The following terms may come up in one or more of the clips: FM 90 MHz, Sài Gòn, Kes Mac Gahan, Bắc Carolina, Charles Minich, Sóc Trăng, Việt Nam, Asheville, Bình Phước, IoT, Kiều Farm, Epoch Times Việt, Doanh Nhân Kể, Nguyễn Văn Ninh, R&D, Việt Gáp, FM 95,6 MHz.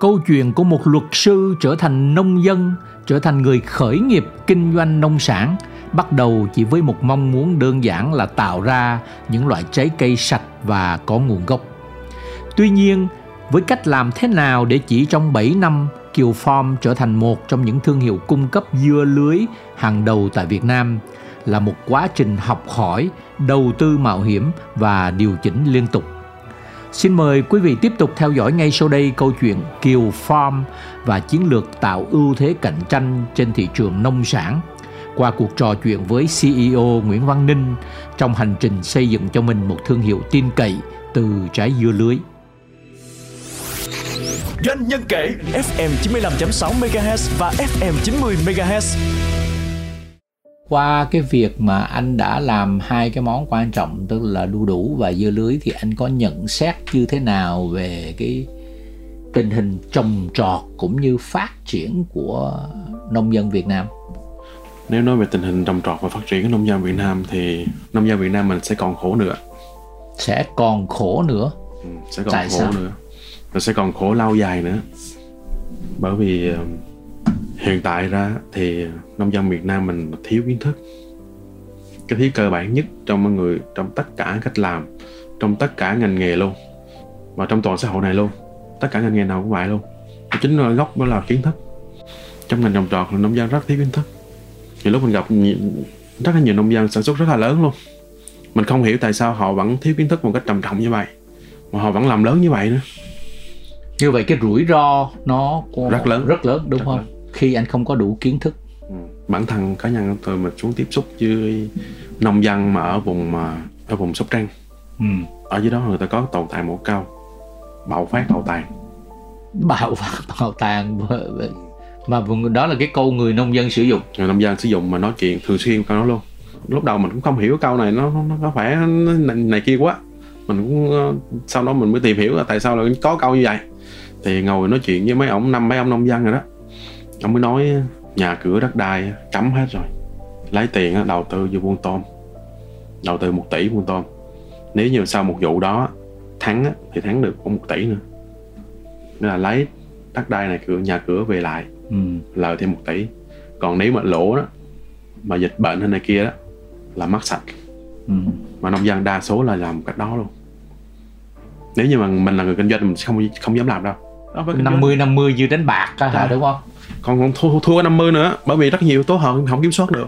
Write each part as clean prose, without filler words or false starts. Câu chuyện của một luật sư trở thành nông dân, trở thành người khởi nghiệp kinh doanh nông sản bắt đầu chỉ với một mong muốn đơn giản là tạo ra những loại trái cây sạch và có nguồn gốc. Tuy nhiên, với cách làm thế nào để chỉ trong 7 năm, Kiều Farm trở thành một trong những thương hiệu cung cấp dưa lưới hàng đầu tại Việt Nam là một quá trình học hỏi, đầu tư mạo hiểm và điều chỉnh liên tục. Xin mời quý vị tiếp tục theo dõi ngay sau đây câu chuyện Kiều Farm và chiến lược tạo ưu thế cạnh tranh trên thị trường nông sản qua cuộc trò chuyện với CEO Nguyễn Văn Ninh trong hành trình xây dựng cho mình một thương hiệu tin cậy từ trái dưa lưới. Doanh Nhân Kể, FM 95,6 MHz và FM 90 MHz. Qua cái việc mà anh đã làm hai cái món quan trọng, tức là đu đủ và dưa lưới, thì anh có nhận xét như thế nào về cái tình hình trồng trọt cũng như phát triển của nông dân Việt Nam? Nếu nói về tình hình trồng trọt và phát triển của nông dân Việt Nam thì nông dân Việt Nam mình sẽ còn khổ nữa. Sẽ còn khổ nữa? Ừ, sẽ còn tại khổ sao? Nữa. Nó sẽ còn khổ lâu dài nữa. Bởi vì hiện tại ra thì nông dân Việt Nam mình thiếu kiến thức. Cái thứ cơ bản nhất trong mọi người, trong tất cả cách làm, trong tất cả ngành nghề luôn, và trong toàn xã hội này luôn, tất cả ngành nghề nào cũng vậy luôn. Chính là gốc đó là kiến thức. Trong ngành trồng trọt nông dân rất thiếu kiến thức. Nhiều lúc mình gặp rất là nhiều nông dân sản xuất rất là lớn luôn. Mình không hiểu tại sao họ vẫn thiếu kiến thức một cách trầm trọng như vậy, mà họ vẫn làm lớn như vậy nữa. Như vậy cái rủi ro nó rất lớn đúng rất không? Lớn. Khi anh không có đủ kiến thức. Bản thân cá nhân tôi mà xuống tiếp xúc với nông dân mà ở vùng Sóc Trăng. Ở dưới đó người ta có tồn tại một câu bạo phát bạo tàn. Bạo phát bạo tàn mà đó là cái câu người nông dân sử dụng. Người nông dân sử dụng mà nói chuyện thường xuyên câu đó luôn. Lúc đầu mình cũng không hiểu câu này, nó có phải này kia quá. Mình cũng sau đó mình mới tìm hiểu là tại sao lại có câu như vậy. Thì ngồi nói chuyện với mấy ông nông dân rồi đó, ông mới nói nhà cửa đất đai cấm hết rồi, lấy tiền đầu tư vô buôn tôm, đầu tư 1 tỷ buôn tôm, nếu như sau một vụ đó thắng thì thắng được có 1 tỷ nữa, nên là lấy đất đai này cửa nhà cửa về lại lời thêm 1 tỷ, còn nếu mà lỗ đó mà dịch bệnh hay này kia đó là mất sạch. Mà nông dân đa số là làm cách đó luôn. Nếu như mà mình là người kinh doanh mình sẽ không dám làm đâu. 50-50 như đánh bạc hả, đúng không? Còn thua 50 nữa, bởi vì rất nhiều tố hợp không kiểm soát được.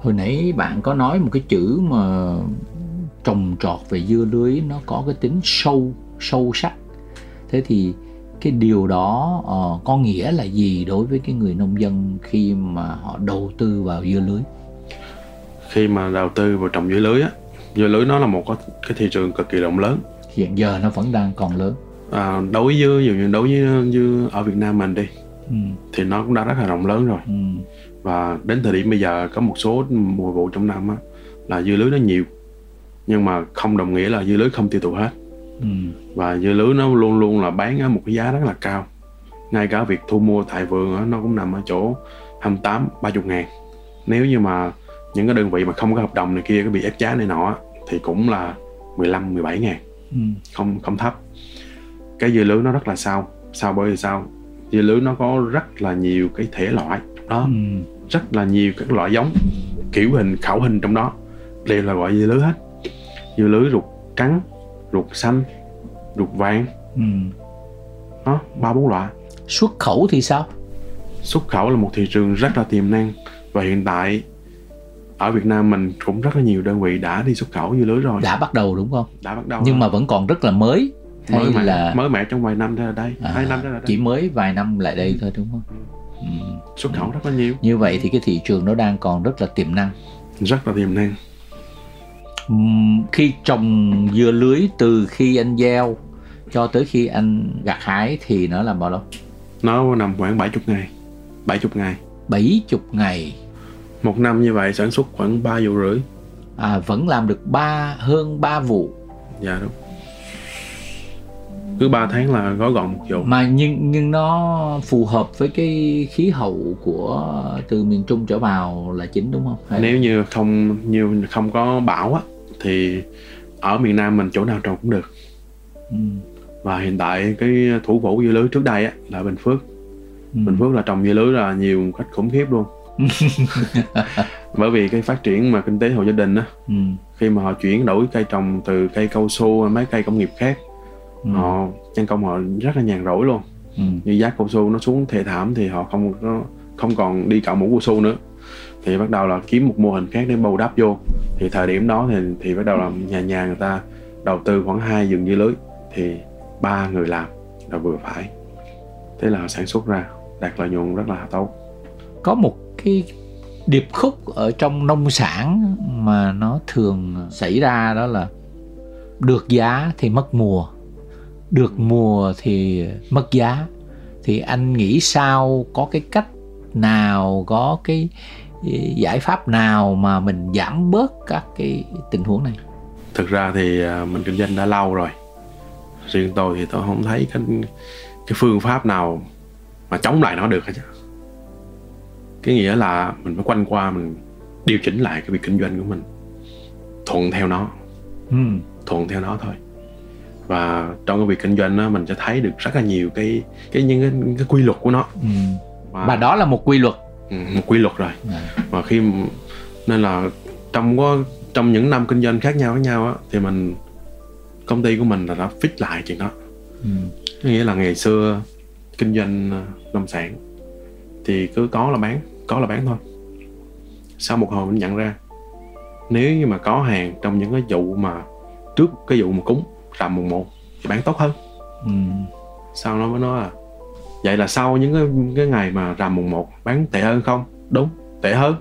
Hồi nãy bạn có nói một cái chữ mà trồng trọt về dưa lưới nó có cái tính sâu sắc. Thế thì cái điều đó có nghĩa là gì đối với cái người nông dân khi mà họ đầu tư vào dưa lưới? Khi mà đầu tư vào trồng dưa lưới nó là một cái thị trường cực kỳ rộng lớn. Hiện giờ nó vẫn đang còn lớn. Đối với ở Việt Nam mình đi, thì nó cũng đã rất là rộng lớn rồi. Và đến thời điểm bây giờ có một số mùa vụ trong năm á, là dưa lưới nó nhiều, nhưng mà không đồng nghĩa là dưa lưới không tiêu thụ hết. Và dưa lưới nó luôn luôn là bán ở một cái giá rất là cao. Ngay cả việc thu mua tại vườn á, nó cũng nằm ở chỗ 28-30 ngàn. Nếu như mà những cái đơn vị mà không có hợp đồng này kia, cái bị ép giá này nọ thì cũng là 15-17 ngàn. Không thấp. Cái dưa lưới nó rất là sao bởi vì sao? Dưa lưới nó có rất là nhiều cái thể loại đó, rất là nhiều các loại giống, kiểu hình, khẩu hình trong đó đều là gọi dưa lưới hết. Dưa lưới ruột trắng, ruột xanh, ruột vàng, đó 3-4 loại. Xuất khẩu thì sao? Xuất khẩu là một thị trường rất là tiềm năng, và hiện tại ở Việt Nam mình cũng rất là nhiều đơn vị đã đi xuất khẩu dưa lưới rồi. Đã bắt đầu đúng không? Đã bắt đầu. Nhưng rồi. Mà vẫn còn rất là mới mẻ trong vài năm thôi đây, 2 năm thôi đây. Chỉ mới vài năm lại đây thôi đúng không? Xuất khẩu rất là nhiều. Như vậy thì cái thị trường nó đang còn rất là tiềm năng. Rất là tiềm năng. Khi trồng dưa lưới từ khi anh gieo cho tới khi anh gặt hái thì nó làm bao lâu? Nó nằm khoảng 70 ngày. Một năm như vậy sản xuất khoảng 3,5 vụ. À, vẫn làm được hơn 3 vụ. Dạ đúng. Cứ 3 tháng là gói gọn 1 vụ. Mà nhưng nó phù hợp với cái khí hậu của từ miền Trung trở vào là chính đúng không? Hay... Nếu như không có bão á, thì ở miền Nam mình chỗ nào trồng cũng được. Và hiện tại cái thủ phủ dưa lưới trước đây á, là Bình Phước. Bình Phước là trồng dưa lưới là nhiều một cách khủng khiếp luôn. Bởi vì cái phát triển mà kinh tế hộ gia đình á, khi mà họ chuyển đổi cây trồng từ cây cao su mấy cây công nghiệp khác, họ nhân công họ rất là nhàn rỗi luôn. Như giá cao su nó xuống thê thảm thì họ không còn đi cạo mũ cao su nữa, thì bắt đầu là kiếm một mô hình khác để bù đắp vô. Thì thời điểm đó thì bắt đầu là nhà người ta đầu tư khoảng 2 vườn dưa lưới thì 3 người làm là vừa phải, thế là sản xuất ra đạt lợi nhuận rất là tốt. Có một cái điệp khúc ở trong nông sản mà nó thường xảy ra, đó là được giá thì mất mùa, được mùa thì mất giá. Thì anh nghĩ sao, có cái cách nào, có cái giải pháp nào mà mình giảm bớt các cái tình huống này? Thực ra thì mình kinh doanh đã lâu rồi, riêng tôi thì tôi không thấy cái phương pháp nào mà chống lại nó được hết. Cái nghĩa là mình phải quanh qua, mình điều chỉnh lại cái việc kinh doanh của mình thuận theo nó, thuận theo nó thôi. Và trong cái việc kinh doanh đó, mình sẽ thấy được rất là nhiều những cái quy luật của nó. Và đó là một quy luật, một quy luật rồi. Và khi nên là trong những năm kinh doanh khác nhau với nhau á, thì công ty của mình là đã fix lại chuyện đó. Nghĩa là ngày xưa kinh doanh nông sản thì cứ có là bán thôi. Sau một hồi mình nhận ra, nếu như mà có hàng trong những cái vụ mà trước cái vụ mà cúng rằm mùng một thì bán tốt hơn. Sau nó mới nói là vậy là sau những cái ngày mà rằm mùng một bán tệ hơn không? Đúng, tệ hơn,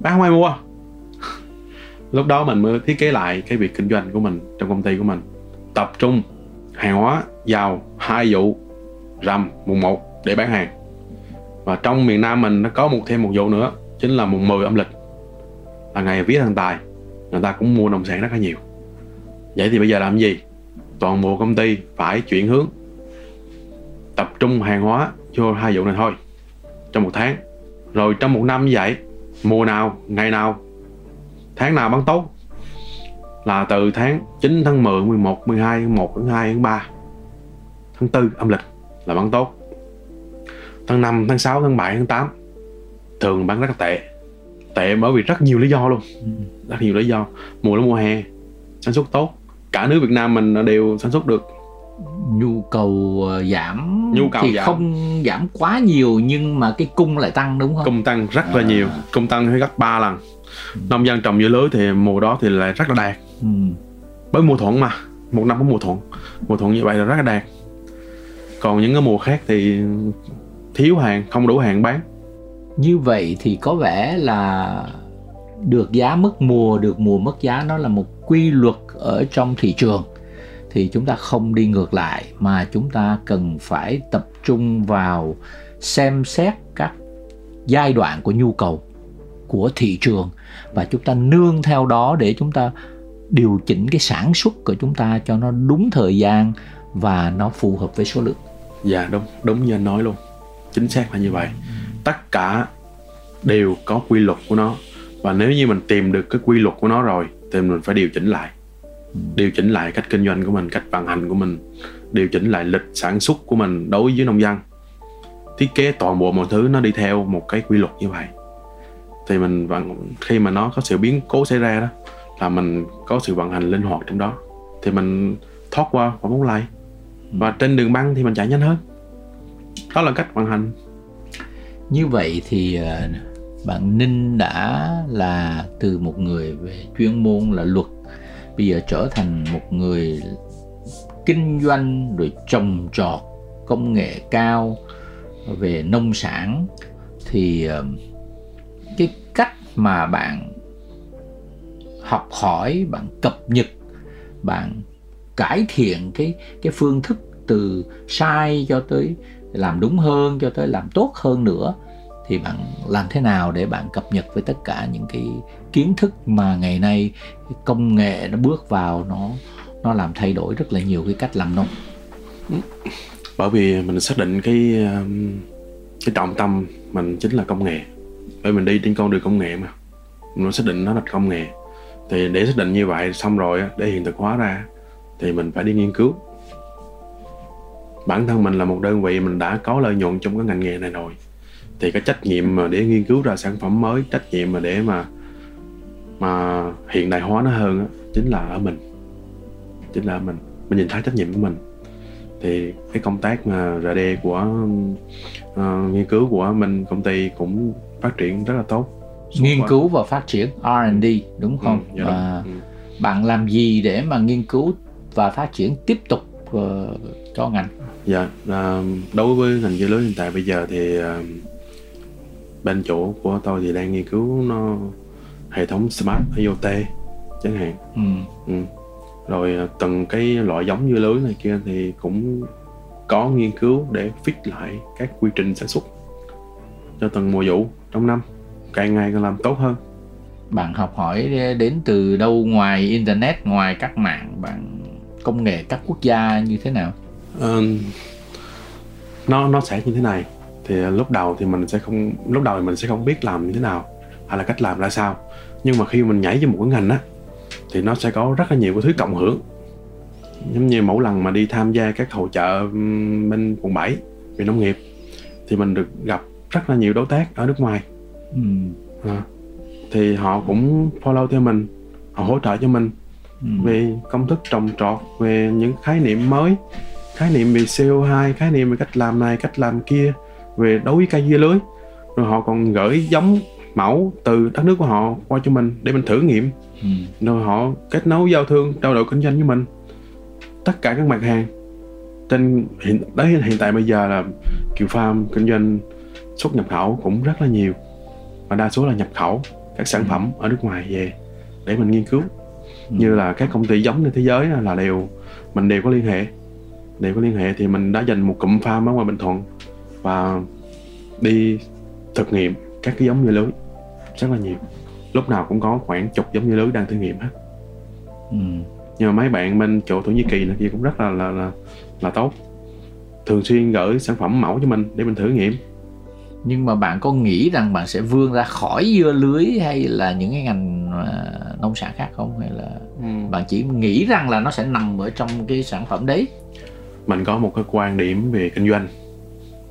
bán không ai mua. Lúc đó mình mới thiết kế lại cái việc kinh doanh của mình trong công ty của mình, tập trung hàng hóa vào 2 vụ rằm mùng một để bán hàng. Và trong miền Nam mình nó có thêm một vụ nữa, chính là mùng 10 âm lịch, là ngày vía thần tài, người ta cũng mua nông sản rất là nhiều. Vậy thì bây giờ làm gì? Toàn bộ công ty phải chuyển hướng, tập trung hàng hóa cho 2 vụ này thôi trong 1 tháng. Rồi trong 1 năm như vậy, mùa nào, ngày nào, tháng nào bán tốt là từ tháng 9, tháng 10, 11, 12, 1, tháng 2, tháng 3, tháng 4 âm lịch là bán tốt. Tháng 5, tháng 6, tháng 7, tháng 8 thường bán rất là tệ. Tệ bởi vì rất nhiều lý do luôn. Rất nhiều lý do. Mùa đó mùa hè, sản xuất tốt. Cả nước Việt Nam mình đều sản xuất được. Nhu cầu giảm. Không giảm quá nhiều, nhưng mà cái cung lại tăng đúng không? Cung tăng rất là nhiều. Cung tăng phải gấp 3 lần. Nông dân trồng dưa lưới thì mùa đó thì lại rất là đạt. Bởi mùa thuận mà. Một năm có mùa thuận. Mùa thuận như vậy là rất là đạt. Còn những cái mùa khác thì thiếu hàng, không đủ hàng bán. Như vậy thì có vẻ là được giá mất mùa, được mùa mất giá, nó là một quy luật ở trong thị trường. Thì chúng ta không đi ngược lại, mà chúng ta cần phải tập trung vào xem xét các giai đoạn của nhu cầu của thị trường, và chúng ta nương theo đó để chúng ta điều chỉnh cái sản xuất của chúng ta cho nó đúng thời gian và nó phù hợp với số lượng. Dạ đúng, đúng như anh nói luôn, chính xác là như vậy. Tất cả đều có quy luật của nó, và nếu như mình tìm được cái quy luật của nó rồi thì mình phải điều chỉnh lại, điều chỉnh lại cách kinh doanh của mình, cách vận hành của mình, điều chỉnh lại lịch sản xuất của mình đối với nông dân, thiết kế toàn bộ mọi thứ nó đi theo một cái quy luật như vậy. Thì mình khi mà nó có sự biến cố xảy ra đó, là mình có sự vận hành linh hoạt trong đó, thì mình thoát qua khoảng 4 lầy, và trên đường băng thì mình chạy nhanh hơn. Đó là cách vận hành. Như vậy thì bạn Ninh đã là từ một người về chuyên môn là luật, bây giờ trở thành một người kinh doanh rồi trồng trọt công nghệ cao về nông sản. Thì cái cách mà bạn học hỏi, bạn cập nhật, bạn cải thiện cái phương thức từ sai cho tới làm đúng hơn, cho tới làm tốt hơn nữa, thì bạn làm thế nào để bạn cập nhật với tất cả những cái kiến thức mà ngày nay cái công nghệ nó bước vào, nó làm thay đổi rất là nhiều cái cách làm nông. Bởi vì mình xác định cái trọng tâm mình chính là công nghệ. Bởi mình đi trên con đường công nghệ mà, mình xác định nó là công nghệ. Thì để xác định như vậy xong rồi, để hiện thực hóa ra thì mình phải đi nghiên cứu. Bản thân mình là một đơn vị mình đã có lợi nhuận trong cái ngành nghề này rồi, thì cái trách nhiệm mà để nghiên cứu ra sản phẩm mới, trách nhiệm mà để mà hiện đại hóa nó hơn đó, chính là ở mình. Chính là mình nhìn thấy trách nhiệm của mình. Thì cái công tác mà R&D của nghiên cứu của mình, công ty cũng phát triển rất là tốt. Nghiên cứu và phát triển R&D đúng không? Dạ đúng. Bạn làm gì để mà nghiên cứu và phát triển tiếp tục cho ngành? Dạ, đối với ngành dưa lưới hiện tại bây giờ thì bên chỗ của tôi thì đang nghiên cứu nó hệ thống Smart IoT chẳng hạn. Rồi từng cái loại giống dưa lưới này kia thì cũng có nghiên cứu để fix lại các quy trình sản xuất cho từng mùa vụ trong năm, càng ngày càng làm tốt hơn. Bạn học hỏi đến từ đâu ngoài internet, ngoài các mạng, bạn công nghệ các quốc gia như thế nào? Nó sẽ như thế này. Thì lúc đầu thì mình sẽ không biết làm như thế nào hay là cách làm ra sao. Nhưng mà khi mình nhảy vô một cái ngành á thì nó sẽ có rất là nhiều cái thứ cộng hưởng. Giống như mỗi lần mà đi tham gia các hội chợ bên quận 7 về nông nghiệp thì mình được gặp rất là nhiều đối tác ở nước ngoài. Thì họ cũng follow theo mình, họ hỗ trợ cho mình về công thức trồng trọt, về những khái niệm mới, khái niệm về CO2, khái niệm về cách làm này, cách làm kia, về đối với cây dưa lưới. Rồi họ còn gửi giống mẫu từ đất nước của họ qua cho mình để mình thử nghiệm. Rồi họ kết nối giao thương, trao đổi kinh doanh với mình. Tất cả các mặt hàng trên hiện tại bây giờ là Kiều Farm kinh doanh xuất nhập khẩu cũng rất là nhiều, và đa số là nhập khẩu các sản phẩm ở nước ngoài về để mình nghiên cứu. Như là các công ty giống trên thế giới là mình đều có liên hệ. Đều có liên hệ thì mình đã dành một cụm farm ở ngoài Bình Thuận và đi thực nghiệm các cái giống dưa lưới rất là nhiều. Lúc nào cũng có khoảng chục giống dưa lưới đang thử nghiệm hết. Nhưng mà mấy bạn bên chỗ Thổ Nhĩ Kỳ này kia cũng rất là tốt, thường xuyên gửi sản phẩm mẫu cho mình để mình thử nghiệm. Nhưng mà bạn có nghĩ rằng bạn sẽ vươn ra khỏi dưa lưới hay là những cái ngành nông sản khác không? Hay là bạn chỉ nghĩ rằng là nó sẽ nằm ở trong cái sản phẩm đấy? Mình có một cái quan điểm về kinh doanh,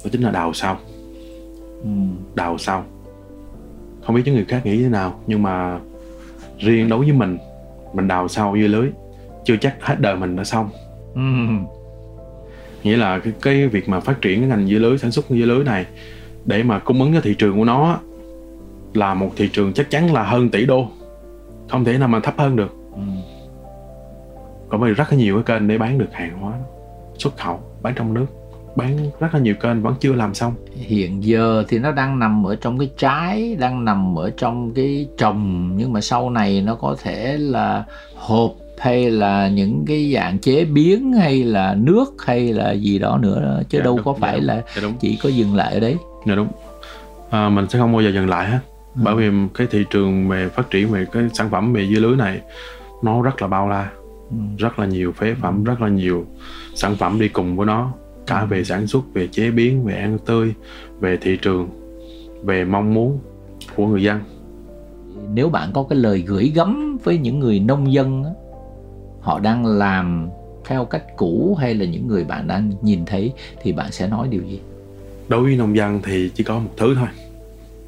đó chính là đào sâu. Đào sâu. Không biết những người khác nghĩ thế nào, nhưng mà riêng đối với mình đào sâu dưa lưới, chưa chắc hết đời mình đã xong. Nghĩa là cái việc mà phát triển cái ngành dưa lưới, sản xuất dưa lưới này để mà cung ứng cho thị trường của nó là một thị trường chắc chắn là hơn tỷ đô, không thể nào mà thấp hơn được. Còn bây giờ rất là nhiều cái kênh để bán được hàng hóa xuất khẩu, bán trong nước, bán rất là nhiều kênh vẫn chưa làm xong. Hiện giờ thì nó đang nằm ở trong cái trái, đang nằm ở trong cái trồng, nhưng mà sau này nó có thể là hộp hay là những cái dạng chế biến hay là nước hay là gì đó nữa, chứ dạ, đâu đúng, có phải dạ, là dạ, chỉ có dừng lại ở đấy. Dạ đúng. Mình sẽ không bao giờ dừng lại hết. Bởi vì cái thị trường về phát triển về cái sản phẩm về dưa lưới này nó rất là bao la, rất là nhiều phế phẩm, rất là nhiều sản phẩm đi cùng với nó, cả về sản xuất, về chế biến, về ăn tươi, về thị trường, về mong muốn của người dân. Nếu bạn có cái lời gửi gắm với những người nông dân, họ đang làm theo cách cũ hay là những người bạn đang nhìn thấy, thì bạn sẽ nói điều gì? Đối với nông dân thì chỉ có một thứ thôi,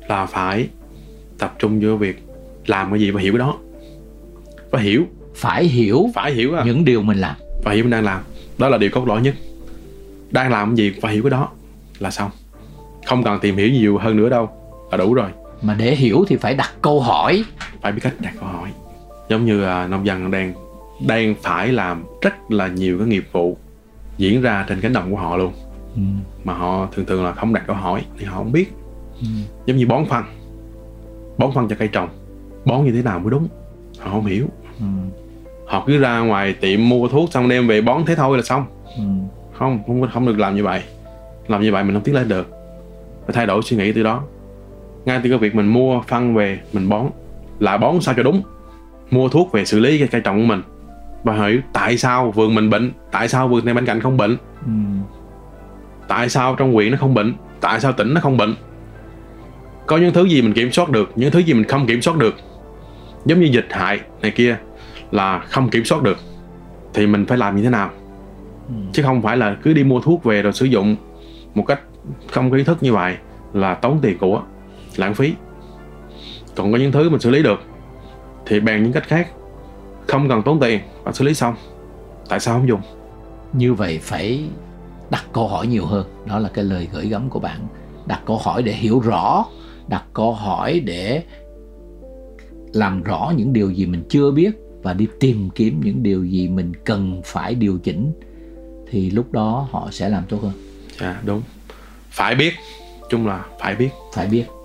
là phải tập trung vô việc làm cái gì mà hiểu cái đó. Phải hiểu những điều mình làm, phải hiểu mình đang làm. Đó là điều cốt lõi nhất. Đang làm gì phải hiểu cái đó là xong, không cần tìm hiểu nhiều hơn nữa đâu, là đủ rồi. Mà để hiểu thì phải đặt câu hỏi, phải biết cách đặt câu hỏi. Giống như nông dân đang phải làm rất là nhiều cái nghiệp vụ diễn ra trên cánh đồng của họ luôn, mà họ thường là không đặt câu hỏi thì họ không biết. Giống như bón phân cho cây trồng, bón như thế nào mới đúng họ không hiểu. Họ cứ ra ngoài tiệm mua thuốc xong đem về bón thế thôi là xong. Không được làm như vậy. Làm như vậy mình không tiến lên được. Phải thay đổi suy nghĩ từ đó. Ngay từ cái việc mình mua phân về mình bón, là bón sao cho đúng, mua thuốc về xử lý cái cây trồng của mình, và hỏi tại sao vườn mình bệnh, tại sao vườn này bên cạnh không bệnh, tại sao trong huyện nó không bệnh, tại sao tỉnh nó không bệnh. Có những thứ gì mình kiểm soát được, những thứ gì mình không kiểm soát được, giống như dịch hại này kia là không kiểm soát được, thì mình phải làm như thế nào, chứ không phải là cứ đi mua thuốc về rồi sử dụng một cách không có ý thức như vậy là tốn tiền của, lãng phí. Còn có những thứ mình xử lý được thì bàn những cách khác không cần tốn tiền và xử lý xong, tại sao không dùng. Như vậy phải đặt câu hỏi nhiều hơn, đó là cái lời gửi gắm của bạn. Đặt câu hỏi để hiểu rõ, đặt câu hỏi để làm rõ những điều gì mình chưa biết và đi tìm kiếm những điều gì mình cần phải điều chỉnh, thì lúc đó họ sẽ làm tốt hơn. À, đúng. Phải biết, chung là phải biết.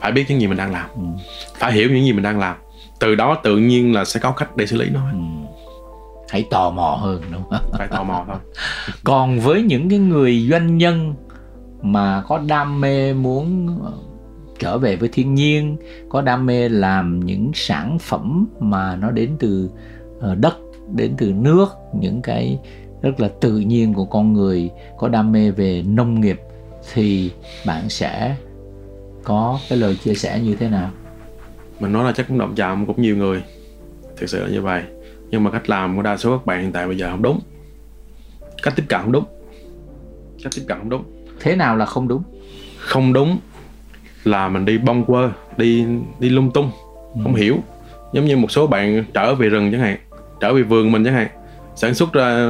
Phải biết những gì mình đang làm. Phải hiểu những gì mình đang làm. Từ đó tự nhiên là sẽ có cách để xử lý nó. Hãy tò mò hơn, đúng không? Phải tò mò thôi. Còn với những cái người doanh nhân mà có đam mê muốn trở về với thiên nhiên, có đam mê làm những sản phẩm mà nó đến từ đất, đến từ nước, những cái rất là tự nhiên của con người, có đam mê về nông nghiệp, thì bạn sẽ có cái lời chia sẻ như thế nào? Mình nói là chắc cũng động chạm cũng nhiều người, thực sự là như vậy. Nhưng mà cách làm của đa số các bạn hiện tại bây giờ không đúng. Cách tiếp cận không đúng. Thế nào là không đúng? Không đúng là mình đi bông quơ, đi lung tung, không hiểu. Giống như một số bạn trở về rừng chẳng hạn, trở về vườn mình chẳng hạn, sản xuất ra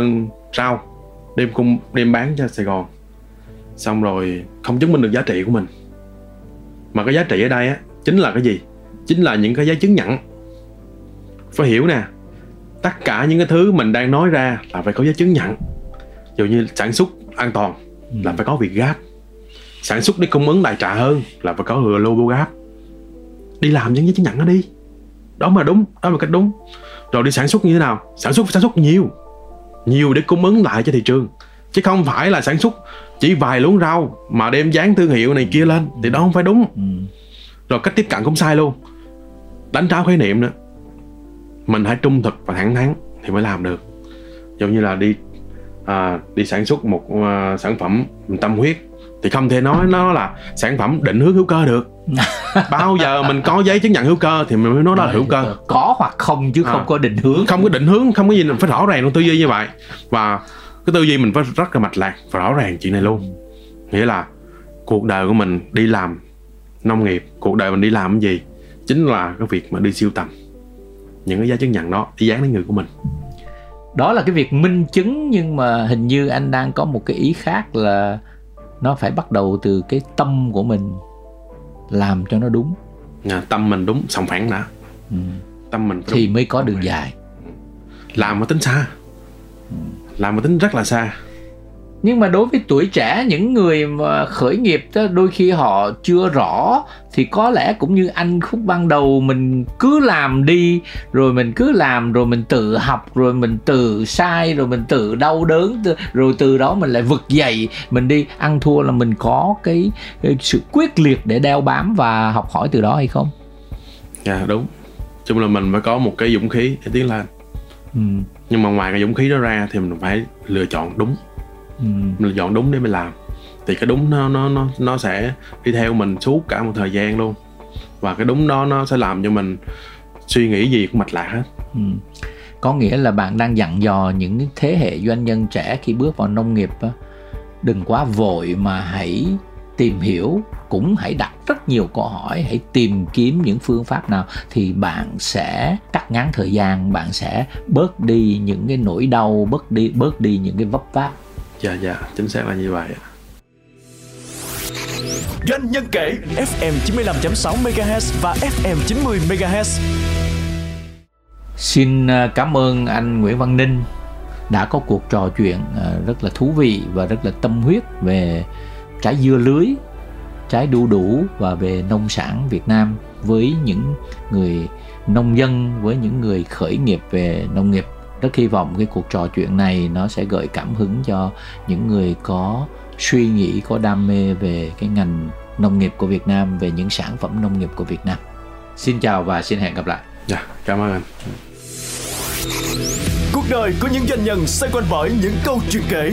rau, đem bán cho Sài Gòn, xong rồi không chứng minh được giá trị của mình. Mà cái giá trị ở đây á, chính là cái gì? Chính là những cái giấy chứng nhận. Phải hiểu nè, tất cả những cái thứ mình đang nói ra là phải có giấy chứng nhận. Dù như sản xuất an toàn là phải có Việt Gáp, sản xuất để cung ứng đại trà hơn là phải có logo Gáp. Đi làm những giấy chứng nhận đó đi. Đó mà đúng, đó là cách đúng. Rồi đi sản xuất như thế nào? Sản xuất nhiều để cung ứng lại cho thị trường, chứ không phải là sản xuất chỉ vài luống rau mà đem dán thương hiệu này kia lên, thì đó không phải đúng. Rồi cách tiếp cận cũng sai luôn, đánh tráo khái niệm nữa. Mình hãy trung thực và thẳng thắn thì mới làm được. Giống như là đi sản xuất một sản phẩm mình tâm huyết, thì không thể nói nó là sản phẩm định hướng hữu cơ được. Bao giờ mình có giấy chứng nhận hữu cơ thì mình mới nói đó là hữu cơ. Có hoặc không chứ không có định hướng. Không có định hướng, không có gì, mình phải rõ ràng trong tư duy như vậy. Và cái tư duy mình phải rất là mạch lạc và rõ ràng chuyện này luôn. Nghĩa là cuộc đời của mình đi làm nông nghiệp, cuộc đời mình đi làm cái gì? Chính là cái việc mà đi siêu tầm những cái giấy chứng nhận đó, đi dán đến người của mình. Đó là cái việc minh chứng, nhưng mà hình như anh đang có một cái ý khác là nó phải bắt đầu từ cái tâm của mình, làm cho nó đúng. Tâm mình đúng, sòng phẳng đã. Tâm mình thì mới có đường dài. Làm mà tính xa, làm mà tính rất là xa. Nhưng mà đối với tuổi trẻ, những người mà khởi nghiệp đó, đôi khi họ chưa rõ, thì có lẽ cũng như anh khúc ban đầu, mình cứ làm đi, rồi mình cứ làm, rồi mình tự học, rồi mình tự sai, rồi mình tự đau đớn, rồi từ đó mình lại vực dậy, mình đi ăn thua, là mình có cái sự quyết liệt để đeo bám và học hỏi từ đó hay không? Dạ đúng, chung là mình phải có một cái dũng khí để tiến lên. Nhưng mà ngoài cái dũng khí đó ra thì mình phải lựa chọn đúng. Mình dọn đúng để mình làm, thì cái đúng nó sẽ đi theo mình suốt cả một thời gian luôn. Và cái đúng đó nó sẽ làm cho mình suy nghĩ gì cũng mạch lạc hết. Có nghĩa là bạn đang dặn dò những thế hệ doanh nhân trẻ khi bước vào nông nghiệp, đừng quá vội mà hãy tìm hiểu, cũng hãy đặt rất nhiều câu hỏi, hãy tìm kiếm những phương pháp nào thì bạn sẽ cắt ngắn thời gian, bạn sẽ bớt đi những cái nỗi đau, bớt đi những cái vấp váp. Dạ, chính xác là như vậy. Doanh Nhân Kể FM 95,6 MHz và FM 90 MHz. Xin cảm ơn anh Nguyễn Văn Ninh đã có cuộc trò chuyện rất là thú vị và rất là tâm huyết về trái dưa lưới, trái đu đủ và về nông sản Việt Nam với những người nông dân, với những người khởi nghiệp về nông nghiệp. Rất hy vọng cái cuộc trò chuyện này nó sẽ gợi cảm hứng cho những người có suy nghĩ, có đam mê về cái ngành nông nghiệp của Việt Nam, về những sản phẩm nông nghiệp của Việt Nam. Xin chào và xin hẹn gặp lại. Dạ, cảm ơn anh. Cuộc đời của những doanh nhân xoay quanh bởi những câu chuyện kể,